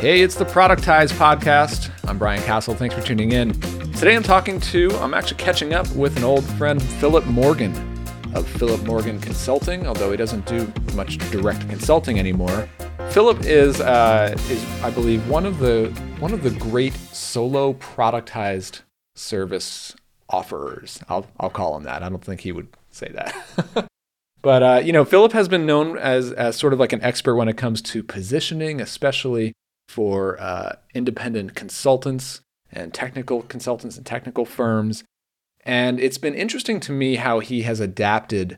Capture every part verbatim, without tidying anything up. Hey, it's the Productized Podcast. I'm Brian Castle. Thanks for tuning in. Today I'm talking to, I'm actually catching up with an old friend, Philip Morgan of Philip Morgan Consulting, although he doesn't do much direct consulting anymore. Philip is, uh, is I believe, one of the one of the great solo productized service offerers. I'll I'll call him that. I don't think he would say that. But, uh, you know, Philip has been known as, as sort of like an expert when it comes to positioning, especially for uh, independent consultants and technical consultants and technical firms. And it's been interesting to me how he has adapted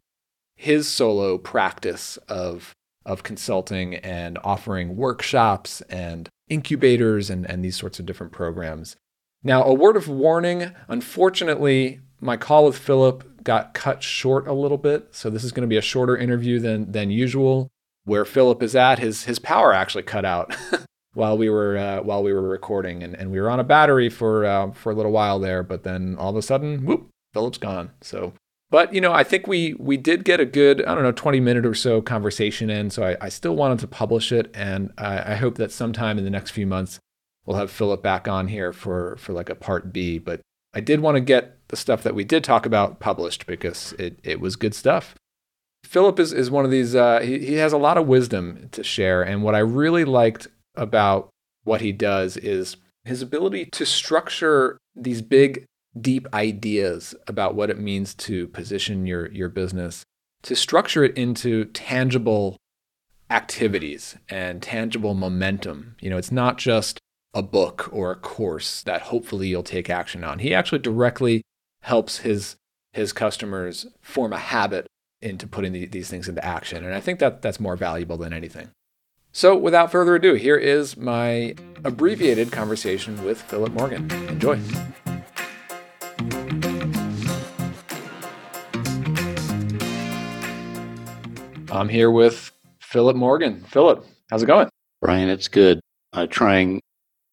his solo practice of of consulting and offering workshops and incubators and, and these sorts of different programs. Now, a word of warning, unfortunately, my call with Philip got cut short a little bit. So this is going to be a shorter interview than than usual. Where Philip is at, his his power actually cut out while we were uh, while we were recording, and, and we were on a battery for uh, for a little while there. But then all of a sudden, whoop, Philip's gone. So, but you know, I think we we did get a good I don't know twenty minute or so conversation in. So I, I still wanted to publish it, and I, I hope that sometime in the next few months we'll have Philip back on here for for like a part B. But I did want to get the stuff that we did talk about published because it, it was good stuff. Philip is, is one of these, uh, he, he has a lot of wisdom to share. And what I really liked about what he does is his ability to structure these big, deep ideas about what it means to position your, your business, to structure it into tangible activities and tangible momentum. You know, it's not just a book or a course that hopefully you'll take action on. He actually directly helps his his customers form a habit into putting the, these things into action. And I think that that's more valuable than anything. So without further ado, here is my abbreviated conversation with Philip Morgan. Enjoy. I'm here with Philip Morgan. Philip, how's it going? Brian, it's good. I'm trying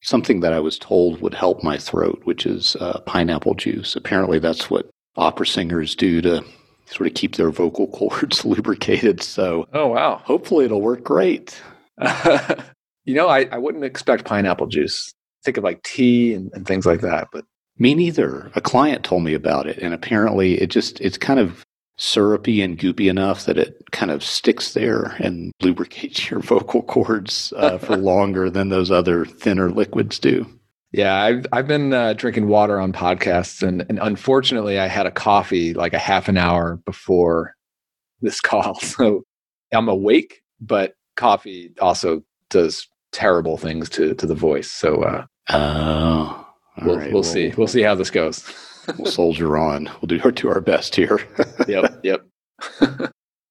something that I was told would help my throat, which is uh, pineapple juice. Apparently that's what opera singers do to sort of keep their vocal cords lubricated. So oh, wow. Hopefully it'll work great. You know, I, I wouldn't expect pineapple juice. Think of like tea and, and things like that. But me neither. A client told me about it, and apparently it just it's kind of syrupy and goopy enough that it kind of sticks there and lubricates your vocal cords uh, for longer than those other thinner liquids do. Yeah, I've I've been uh, drinking water on podcasts, and, and unfortunately, I had a coffee like a half an hour before this call, so I'm awake. But coffee also does terrible things to to the voice. So, uh, oh, we'll, right, we'll we'll see we'll see how this goes. We'll soldier on. We'll do our, do our best here. Yep, yep.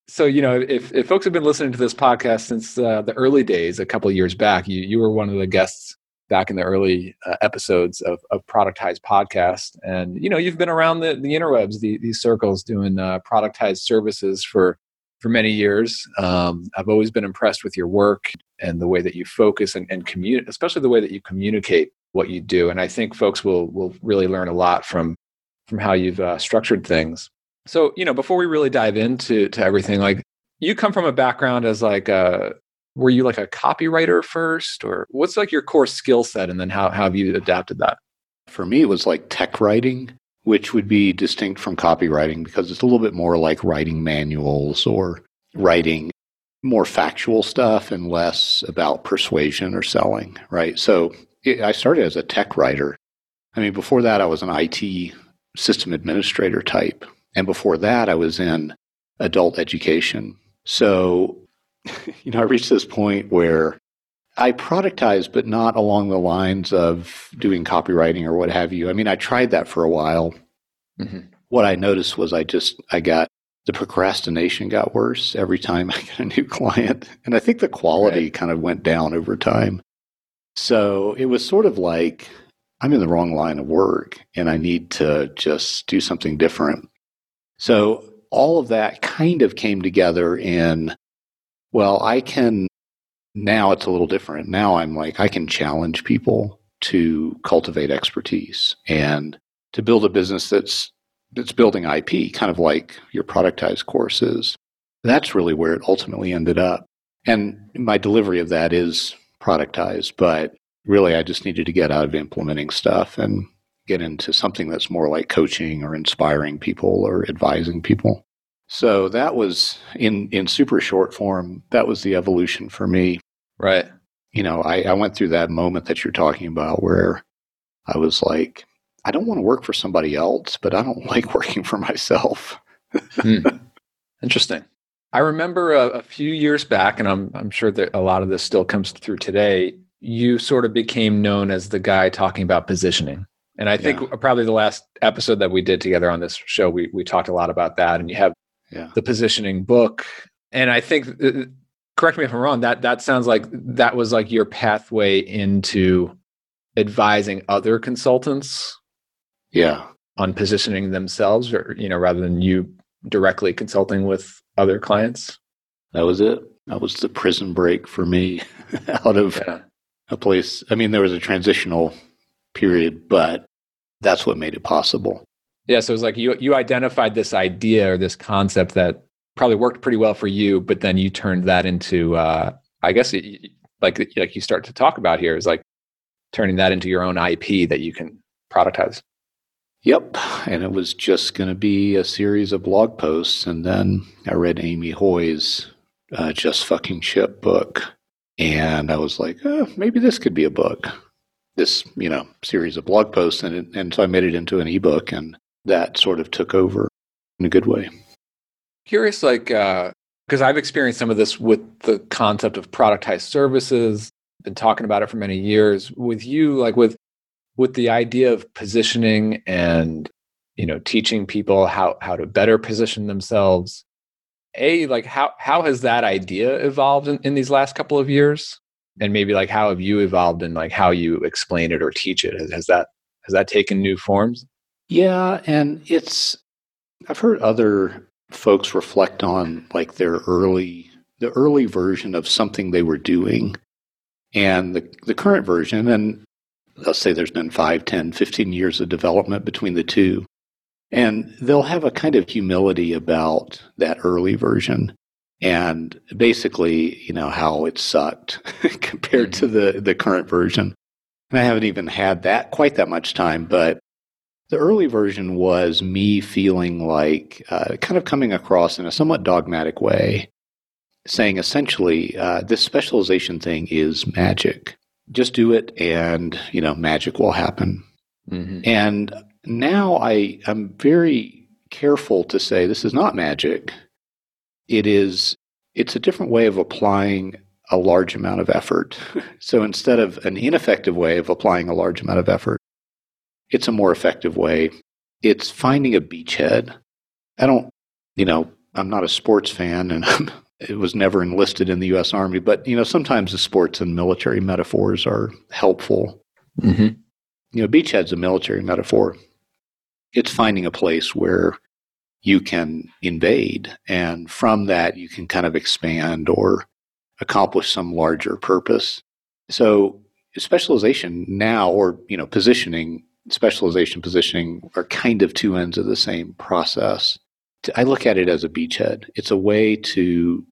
So, you know, if, if folks have been listening to this podcast since uh, the early days, a couple of years back, you you were one of the guests back in the early uh, episodes of, of Productized Podcast. And, you know, you've been around the, the interwebs, the, these circles, doing uh, productized services for, for many years. Um, I've always been impressed with your work and the way that you focus and, and communicate, especially the way that you communicate what you do. And I think folks will will really learn a lot from from how you've uh, structured things. So, you know, before we really dive into to everything, like you come from a background as like a, were you like a copywriter first, or what's like your core skill set, and then how, how have you adapted that? For me, it was like tech writing, which would be distinct from copywriting because it's a little bit more like writing manuals or writing more factual stuff and less about persuasion or selling, right? So it, I started as a tech writer. I mean, before that, I was an I T system administrator type. And before that, I was in adult education. So, you know, I reached this point where I productized, but not along the lines of doing copywriting or what have you. I mean, I tried that for a while. Mm-hmm. What I noticed was I just, I got, the procrastination got worse every time I got a new client. And I think the quality right. kind of went down over time. So it was sort of like, I'm in the wrong line of work and I need to just do something different. So all of that kind of came together in, well, I can, now it's a little different. Now I'm like, I can challenge people to cultivate expertise and to build a business that's that's building I P, kind of like your productized courses. That's really where it ultimately ended up. And my delivery of that is productized, but really I just needed to get out of implementing stuff and get into something that's more like coaching or inspiring people or advising people. So that was, in, in super short form, that was the evolution for me. Right. You know, I, I went through that moment that you're talking about where I was like, I don't want to work for somebody else, but I don't like working for myself. Hmm. Interesting. I remember a, a few years back, and I'm I'm sure that a lot of this still comes through today, you sort of became known as the guy talking about positioning. And I think yeah. probably the last episode that we did together on this show, we we talked a lot about that. And you have yeah. the positioning book. And I think, correct me if I'm wrong, that that sounds like that was like your pathway into advising other consultants yeah. on positioning themselves, or, you know, rather than you directly consulting with other clients. That was it. That was the prison break for me out of yeah. a place. I mean, there was a transitional period, but that's what made it possible. Yeah. So it was like you, you identified this idea or this concept that probably worked pretty well for you, but then you turned that into, uh, I guess it, like, like you start to talk about here is like turning that into your own I P that you can productize. Yep. And it was just going to be a series of blog posts. And then I read Amy Hoy's uh, Just Fucking Ship book. And I was like, oh, maybe this could be a book, this, you know, series of blog posts. And, it, and so I made it into an ebook, and that sort of took over in a good way. Curious, like, because uh, I've experienced some of this with the concept of productized services, been talking about it for many years with you, like with With the idea of positioning and, you know, teaching people how, how to better position themselves. A, like how how has that idea evolved in, in these last couple of years? And maybe like how have you evolved in like how you explain it or teach it? Has, has that has that taken new forms? Yeah, and it's I've heard other folks reflect on like their early the early version of something they were doing and the the current version, and let's say there's been five, ten, fifteen years of development between the two. And they'll have a kind of humility about that early version and basically, you know, how it sucked compared mm-hmm. to the, the current version. And I haven't even had that quite that much time, but the early version was me feeling like uh, kind of coming across in a somewhat dogmatic way, saying essentially uh, this specialization thing is magic. Just do it and, you know, magic will happen. Mm-hmm. And now I, I'm very careful to say this is not magic. It is, it's a different way of applying a large amount of effort. So instead of an ineffective way of applying a large amount of effort, it's a more effective way. It's finding a beachhead. I don't, you know, I'm not a sports fan and I'm It was never enlisted in the U S Army, but, you know, sometimes the sports and military metaphors are helpful. Mm-hmm. You know, beachhead's a military metaphor. It's finding a place where you can invade, and from that you can kind of expand or accomplish some larger purpose. So specialization now, or, you know, positioning, specialization, positioning are kind of two ends of the same process. I look at it as a beachhead. It's a way to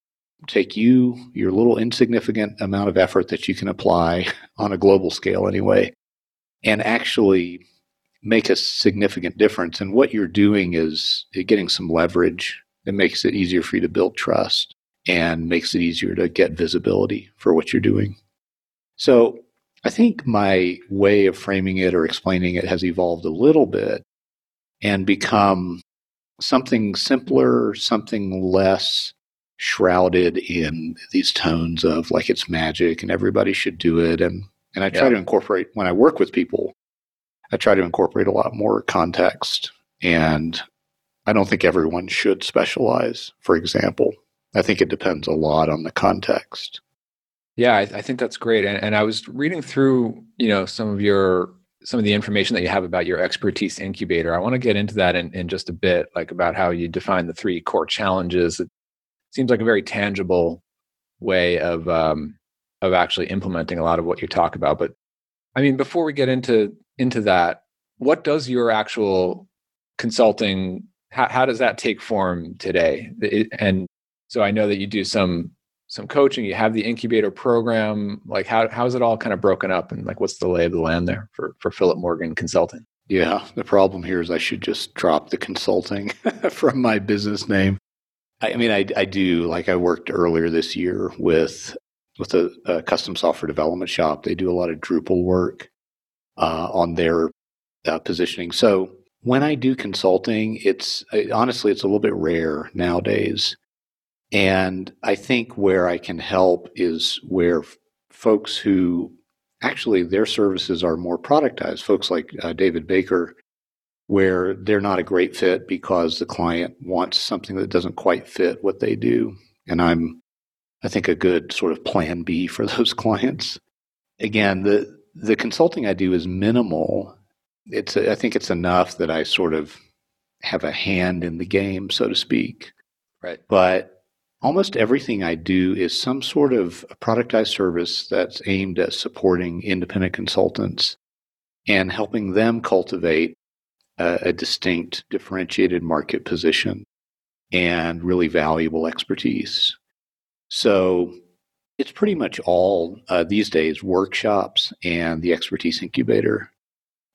take you, your little insignificant amount of effort that you can apply on a global scale anyway, and actually make a significant difference. And what you're doing is getting some leverage that makes it easier for you to build trust and makes it easier to get visibility for what you're doing. So I think my way of framing it or explaining it has evolved a little bit and become something simpler, something less shrouded in these tones of like it's magic and everybody should do it. And and I try yeah. to incorporate, when I work with people, I try to incorporate a lot more context. And I don't think everyone should specialize, for example. I think it depends a lot on the context. Yeah, I, I think that's great. And, and I was reading through, you know, some of your some of the information that you have about your Expertise Incubator. I want to get into that in, in just a bit, like about how you define the three core challenges. It seems like a very tangible way of um, of actually implementing a lot of what you talk about. But I mean, before we get into into that, what does your actual consulting, how, how does that take form today? It, and so I know that you do some some coaching, you have the incubator program. Like how how is it all kind of broken up, and like what's the lay of the land there for, for Philip Morgan Consulting? Yeah, the problem here is I should just drop the consulting from my business name. I, I mean, I, I do, like I worked earlier this year with with a, a custom software development shop. They do a lot of Drupal work uh, on their uh, positioning. So when I do consulting, it's I, honestly, it's a little bit rare nowadays. And I think where I can help is where f- folks who actually their services are more productized, folks like uh, David Baker, where they're not a great fit because the client wants something that doesn't quite fit what they do. And I'm, I think, a good sort of plan B for those clients. Again, the the consulting I do is minimal. It's a, I think it's enough that I sort of have a hand in the game, so to speak. Right. But almost everything I do is some sort of productized service that's aimed at supporting independent consultants and helping them cultivate a, a distinct, differentiated market position and really valuable expertise. So it's pretty much all uh, these days workshops and the Expertise Incubator.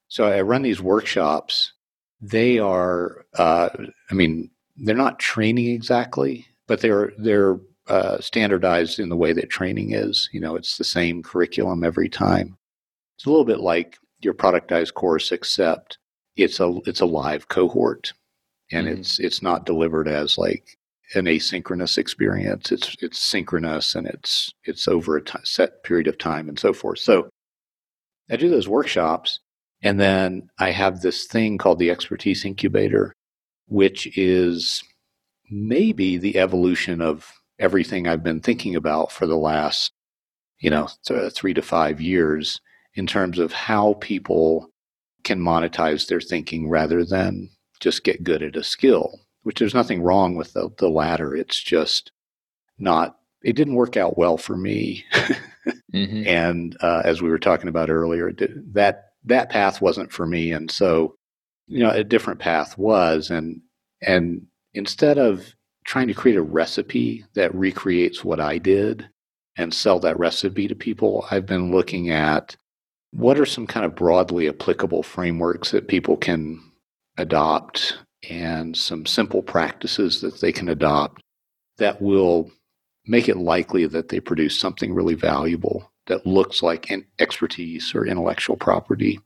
So I run these workshops. They are, uh, I mean, they're not training exactly, but they're they're uh, standardized in the way that training is. You know, it's the same curriculum every time. It's a little bit like your productized course, except it's a it's a live cohort, and mm-hmm. it's it's not delivered as like an asynchronous experience. It's it's synchronous, and it's it's over a t- set period of time, and so forth. So I do those workshops, and then I have this thing called the Expertise Incubator, which is maybe the evolution of everything I've been thinking about for the last, you know, th- three to five years in terms of how people can monetize their thinking rather than just get good at a skill, which there's nothing wrong with the, the latter. It's just not, it didn't work out well for me. mm-hmm. And uh, as we were talking about earlier, it did, that that path wasn't for me. And so, you know, a different path was, and, and, instead of trying to create a recipe that recreates what I did and sell that recipe to people, I've been looking at what are some kind of broadly applicable frameworks that people can adopt and some simple practices that they can adopt that will make it likely that they produce something really valuable that looks like an expertise or intellectual property.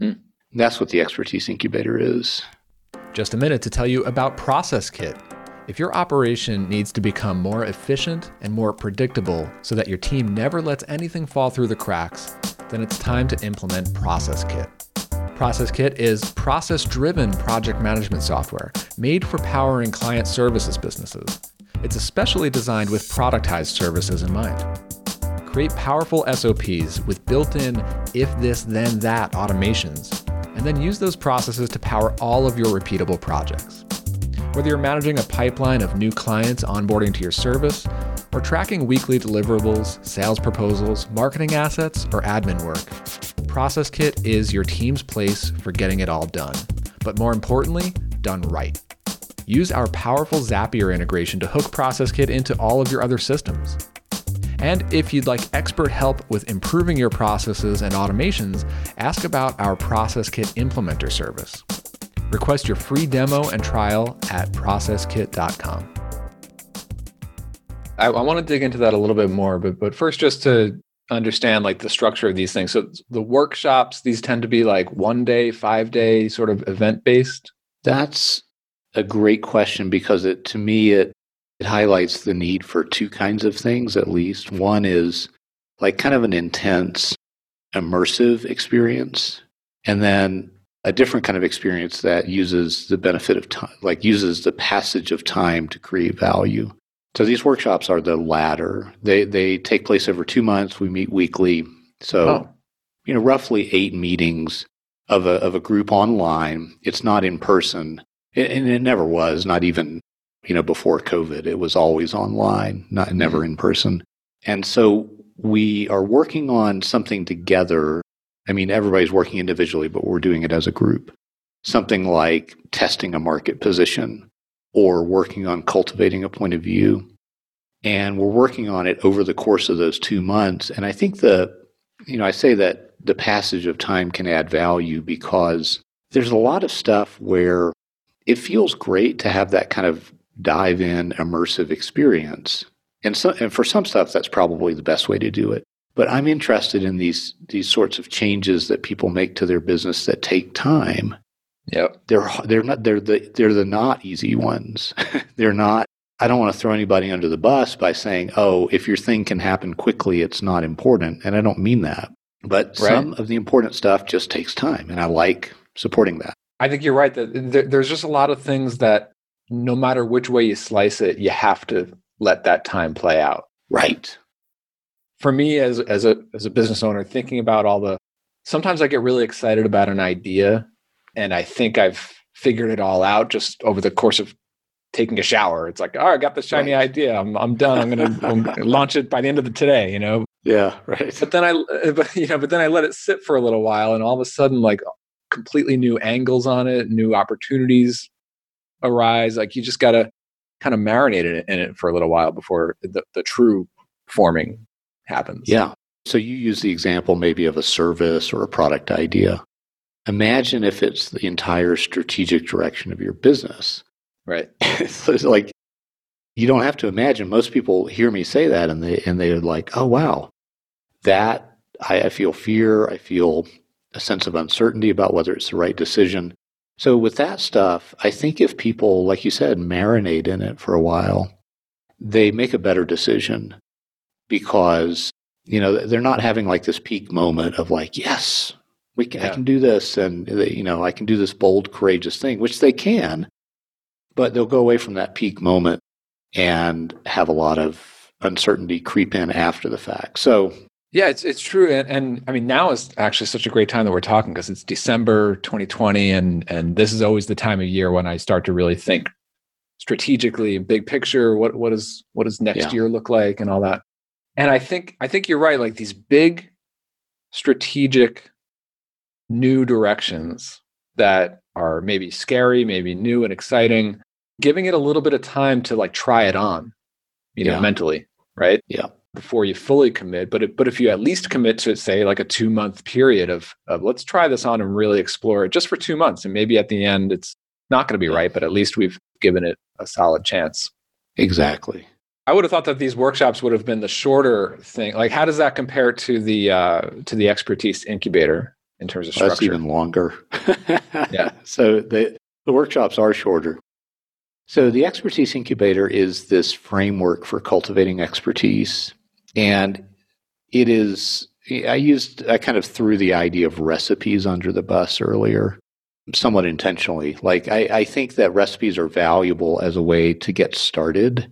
Mm. That's what the Expertise Incubator is. Just a minute to tell you about ProcessKit. If your operation needs to become more efficient and more predictable so that your team never lets anything fall through the cracks, then it's time to implement ProcessKit. ProcessKit is process-driven project management software made for powering client services businesses. It's especially designed with productized services in mind. Create powerful S O Ps with built-in if-this-then-that automations, and then use those processes to power all of your repeatable projects. Whether you're managing a pipeline of new clients onboarding to your service, or tracking weekly deliverables, sales proposals, marketing assets, or admin work, ProcessKit is your team's place for getting it all done, but more importantly, done right. Use our powerful Zapier integration to hook ProcessKit into all of your other systems. And if you'd like expert help with improving your processes and automations, ask about our ProcessKit Implementer service. Request your free demo and trial at process kit dot com. I, I want to dig into that a little bit more, but but first just to understand like the structure of these things. So the workshops, these tend to be like one day, five day sort of event based? That's a great question because it to me, it It highlights the need for two kinds of things, at least. One is like kind of an intense, immersive experience, and then a different kind of experience that uses the benefit of time, like uses the passage of time to create value. So these workshops are the latter. They they take place over two months. We meet weekly. So, oh. you know, roughly eight meetings of a of a group online. It's not in person, and it never was, not even you know, before COVID, it was always online, not never in person. And so we are working on something together. I mean, everybody's working individually, but we're doing it as a group. Something like testing a market position or working on cultivating a point of view. And we're working on it over the course of those two months. And I think the, you know, I say that the passage of time can add value because there's a lot of stuff where it feels great to have that kind of dive in immersive experience. And, so, and for some stuff, that's probably the best way to do it. But I'm interested in these these sorts of changes that people make to their business that take time. Yeah, they're they're not they're the they're the not easy ones. They're not. I don't want to throw anybody under the bus by saying, "Oh, if your thing can happen quickly, it's not important." And I don't mean that. But right. Some of the important stuff just takes time, and I like supporting that. I think you're right. That there's just a lot of things that, no matter which way you slice it, you have to let that time play out. Right. For me, as as a as a business owner, thinking about all the, sometimes I get really excited about an idea, and I think I've figured it all out just over the course of taking a shower. It's like, oh, I got this shiny right. idea. I'm I'm done. I'm gonna I'm gonna launch it by the end of the today. You know. Yeah. Right. But then I, but you know, but then I let it sit for a little while, and all of a sudden, like completely new angles on it, new opportunities arise. Like you just gotta kind of marinate in it, in it for a little while before the, the true forming happens. Yeah. So you use the example maybe of a service or a product idea. Imagine if it's the entire strategic direction of your business. Right. So it's like, you don't have to imagine. Most people hear me say that and they and they're like, oh, wow, that I, I feel fear. I feel a sense of uncertainty about whether it's the right decision. So with that stuff, I think if people, like you said, marinate in it for a while, they make a better decision. Because, you know, they're not having like this peak moment of like, yes, we can, yeah. I can do this. And, you know, I can do this bold, courageous thing, which they can. But they'll go away from that peak moment and have a lot of uncertainty creep in after the fact. So, yeah, it's it's true. And, and I mean, now is actually such a great time that we're talking because it's December twenty twenty. And, and this is always the time of year when I start to really think strategically, big picture, what what is, what does next yeah. year look like and all that. And I think I think you're right, like these big strategic new directions that are maybe scary, maybe new and exciting, giving it a little bit of time to like try it on, you know, yeah. mentally, right? Yeah. Before you fully commit. But it, but if you at least commit to, say, like a two-month period of, of let's try this on and really explore it just for two months. And maybe at the end, it's not going to be right, but at least we've given it a solid chance. Exactly. I would have thought that these workshops would have been the shorter thing. Like, how does that compare to the uh, to the Expertise Incubator in terms of structure? That's even longer. Yeah. So the, the workshops are shorter. So the Expertise Incubator is this framework for cultivating expertise. And it is, I used, I kind of threw the idea of recipes under the bus earlier, somewhat intentionally. Like, I, I think that recipes are valuable as a way to get started.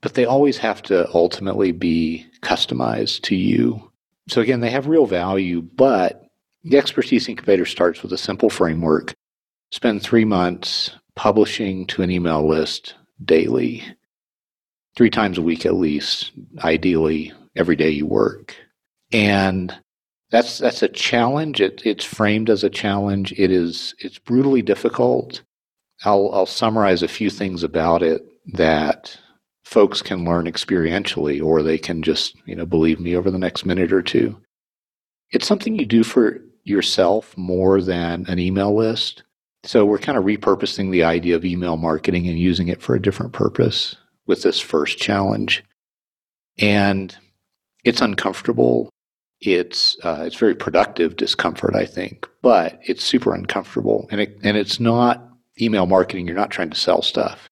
But they always have to ultimately be customized to you. So again, they have real value, but the Expertise Incubator starts with a simple framework. Spend three months publishing to an email list daily, three times a week at least, ideally every day you work. And that's that's a challenge. It, it's framed as a challenge. It is it's brutally difficult. I'll I'll summarize a few things about it that folks can learn experientially, or they can just, you know, believe me over the next minute or two. It's something you do for yourself more than an email list. So we're kind of repurposing the idea of email marketing and using it for a different purpose with this first challenge. And it's uncomfortable. It's uh, it's very productive discomfort, I think, but it's super uncomfortable. And it, and it's not email marketing. You're not trying to sell stuff.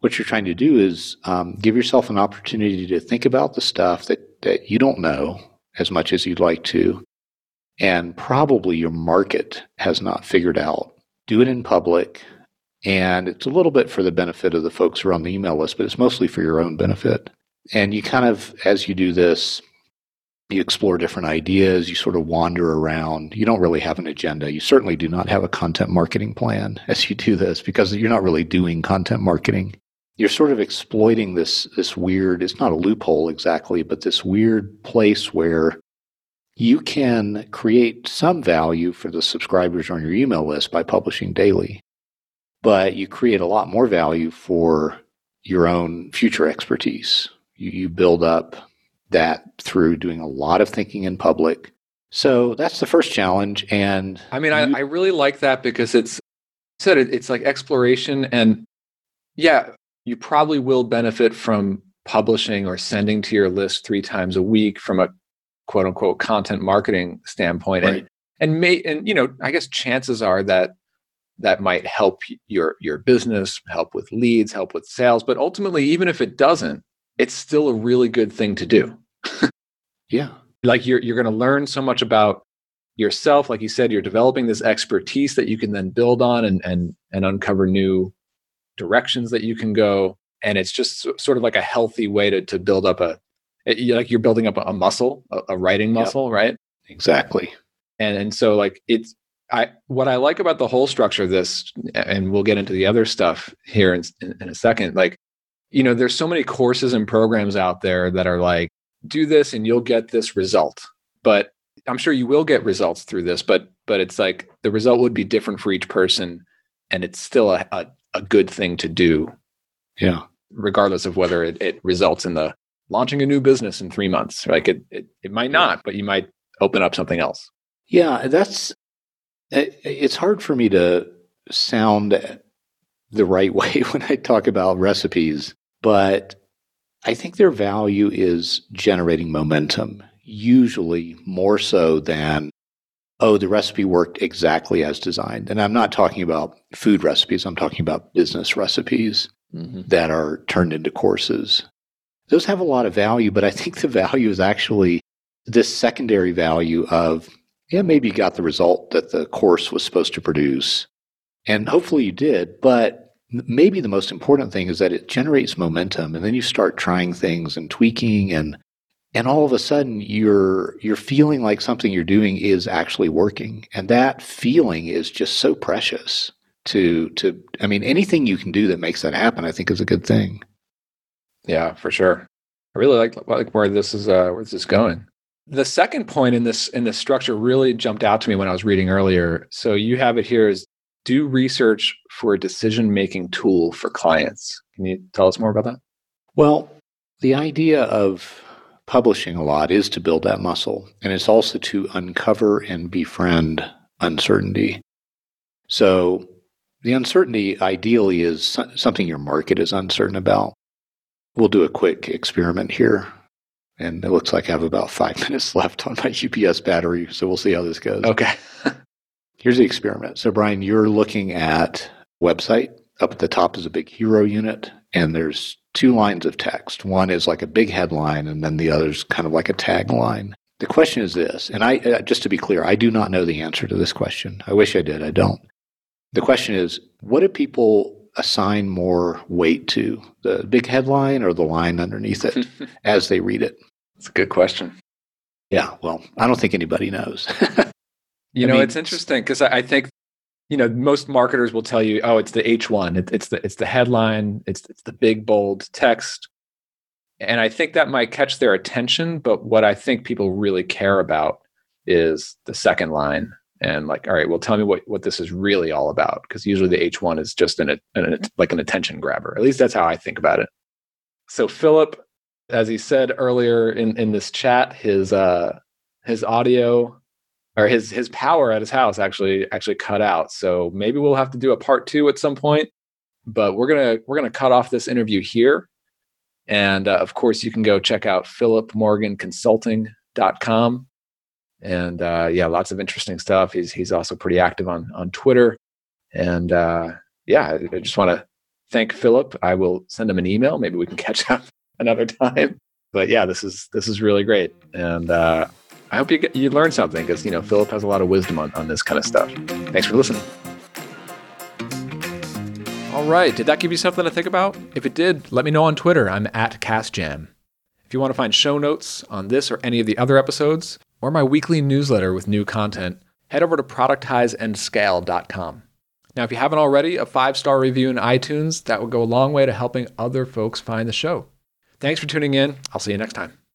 What you're trying to do is um, give yourself an opportunity to think about the stuff that, that you don't know as much as you'd like to, and probably your market has not figured out. Do it in public, and it's a little bit for the benefit of the folks who are on the email list, but it's mostly for your own benefit. And you kind of, as you do this, you explore different ideas, you sort of wander around. You don't really have an agenda. You certainly do not have a content marketing plan as you do this, because you're not really doing content marketing. You're sort of exploiting this this weird, it's not a loophole exactly, but this weird place where you can create some value for the subscribers on your email list by publishing daily, but you create a lot more value for your own future expertise, you, you build up that through doing a lot of thinking in public. So that's the first challenge. And I mean, you- I, I really like that because it's said it, it's like exploration. And yeah, you probably will benefit from publishing or sending to your list three times a week from a quote unquote content marketing standpoint. Right. And and may and you know, I guess chances are that that might help your your business, help with leads, help with sales. But ultimately, even if it doesn't, it's still a really good thing to do. Yeah. Like you're you're going to learn so much about yourself. Like you said, you're developing this expertise that you can then build on and and and uncover new directions that you can go. And it's just sort of like a healthy way to to build up a, it, like you're building up a muscle, a, a writing muscle, yep. Right? Exactly. And and so like it's, I what I like about the whole structure of this, and we'll get into the other stuff here in, in, in a second, like, you know, there's so many courses and programs out there that are like, do this and you'll get this result. But I'm sure you will get results through this, but but it's like the result would be different for each person. And it's still a, a, a good thing to do. Yeah. Regardless of whether it, it results in the launching a new business in three months. Like it, it it might not, but you might open up something else. Yeah, that's it, it's hard for me to sound the right way when I talk about recipes, but I think their value is generating momentum, usually more so than, oh, the recipe worked exactly as designed. And I'm not talking about food recipes. I'm talking about business recipes mm-hmm. that are turned into courses. Those have a lot of value, but I think the value is actually this secondary value of, yeah, maybe you got the result that the course was supposed to produce. And hopefully you did, but maybe the most important thing is that it generates momentum, and then you start trying things and tweaking, and and all of a sudden you're you're feeling like something you're doing is actually working. And that feeling is just so precious to to I mean, anything you can do that makes that happen, I think is a good thing. Yeah, for sure. I really like like where this is uh, where this is going. The second point in this in this structure really jumped out to me when I was reading earlier. So you have it here is do research for a decision-making tool for clients. Can you tell us more about that? Well, the idea of publishing a lot is to build that muscle, and it's also to uncover and befriend uncertainty. So the uncertainty ideally is something your market is uncertain about. We'll do a quick experiment here. And it looks like I have about five minutes left on my U P S battery, so we'll see how this goes. Okay. Here's the experiment. So, Brian, you're looking at a website. Up at the top is a big hero unit, and there's two lines of text. One is like a big headline, and then the other is kind of like a tagline. The question is this, and I uh, just to be clear, I do not know the answer to this question. I wish I did. I don't. The question is, what do people assign more weight to, the big headline or the line underneath it as they read it? That's a good question. Yeah, well, I don't think anybody knows. you I know, mean, it's interesting because I think, you know, most marketers will tell you, oh, it's the H one, it, it's the it's the headline, it's it's the big bold text, and I think that might catch their attention. But what I think people really care about is the second line. And like, all right, well, tell me what, what this is really all about. Because usually the H one is just an, an like an attention grabber. At least that's how I think about it. So Philip, as he said earlier in, in this chat, his uh, his audio or his his power at his house actually actually cut out. So maybe we'll have to do a part two at some point. But we're gonna we're gonna cut off this interview here. And uh, of course, you can go check out philip morgan consulting dot com. And uh, yeah, lots of interesting stuff. He's he's also pretty active on on Twitter. And uh, yeah, I just want to thank Philip. I will send him an email. Maybe we can catch up another time. But yeah, this is this is really great. And uh, I hope you get, you learn something because, you know, Philip has a lot of wisdom on, on this kind of stuff. Thanks for listening. All right. Did that give you something to think about? If it did, let me know on Twitter. I'm at Cast Jam. If you want to find show notes on this or any of the other episodes, or my weekly newsletter with new content, head over to productize and scale dot com. Now, if you haven't already, a five-star review in iTunes, that would go a long way to helping other folks find the show. Thanks for tuning in. I'll see you next time.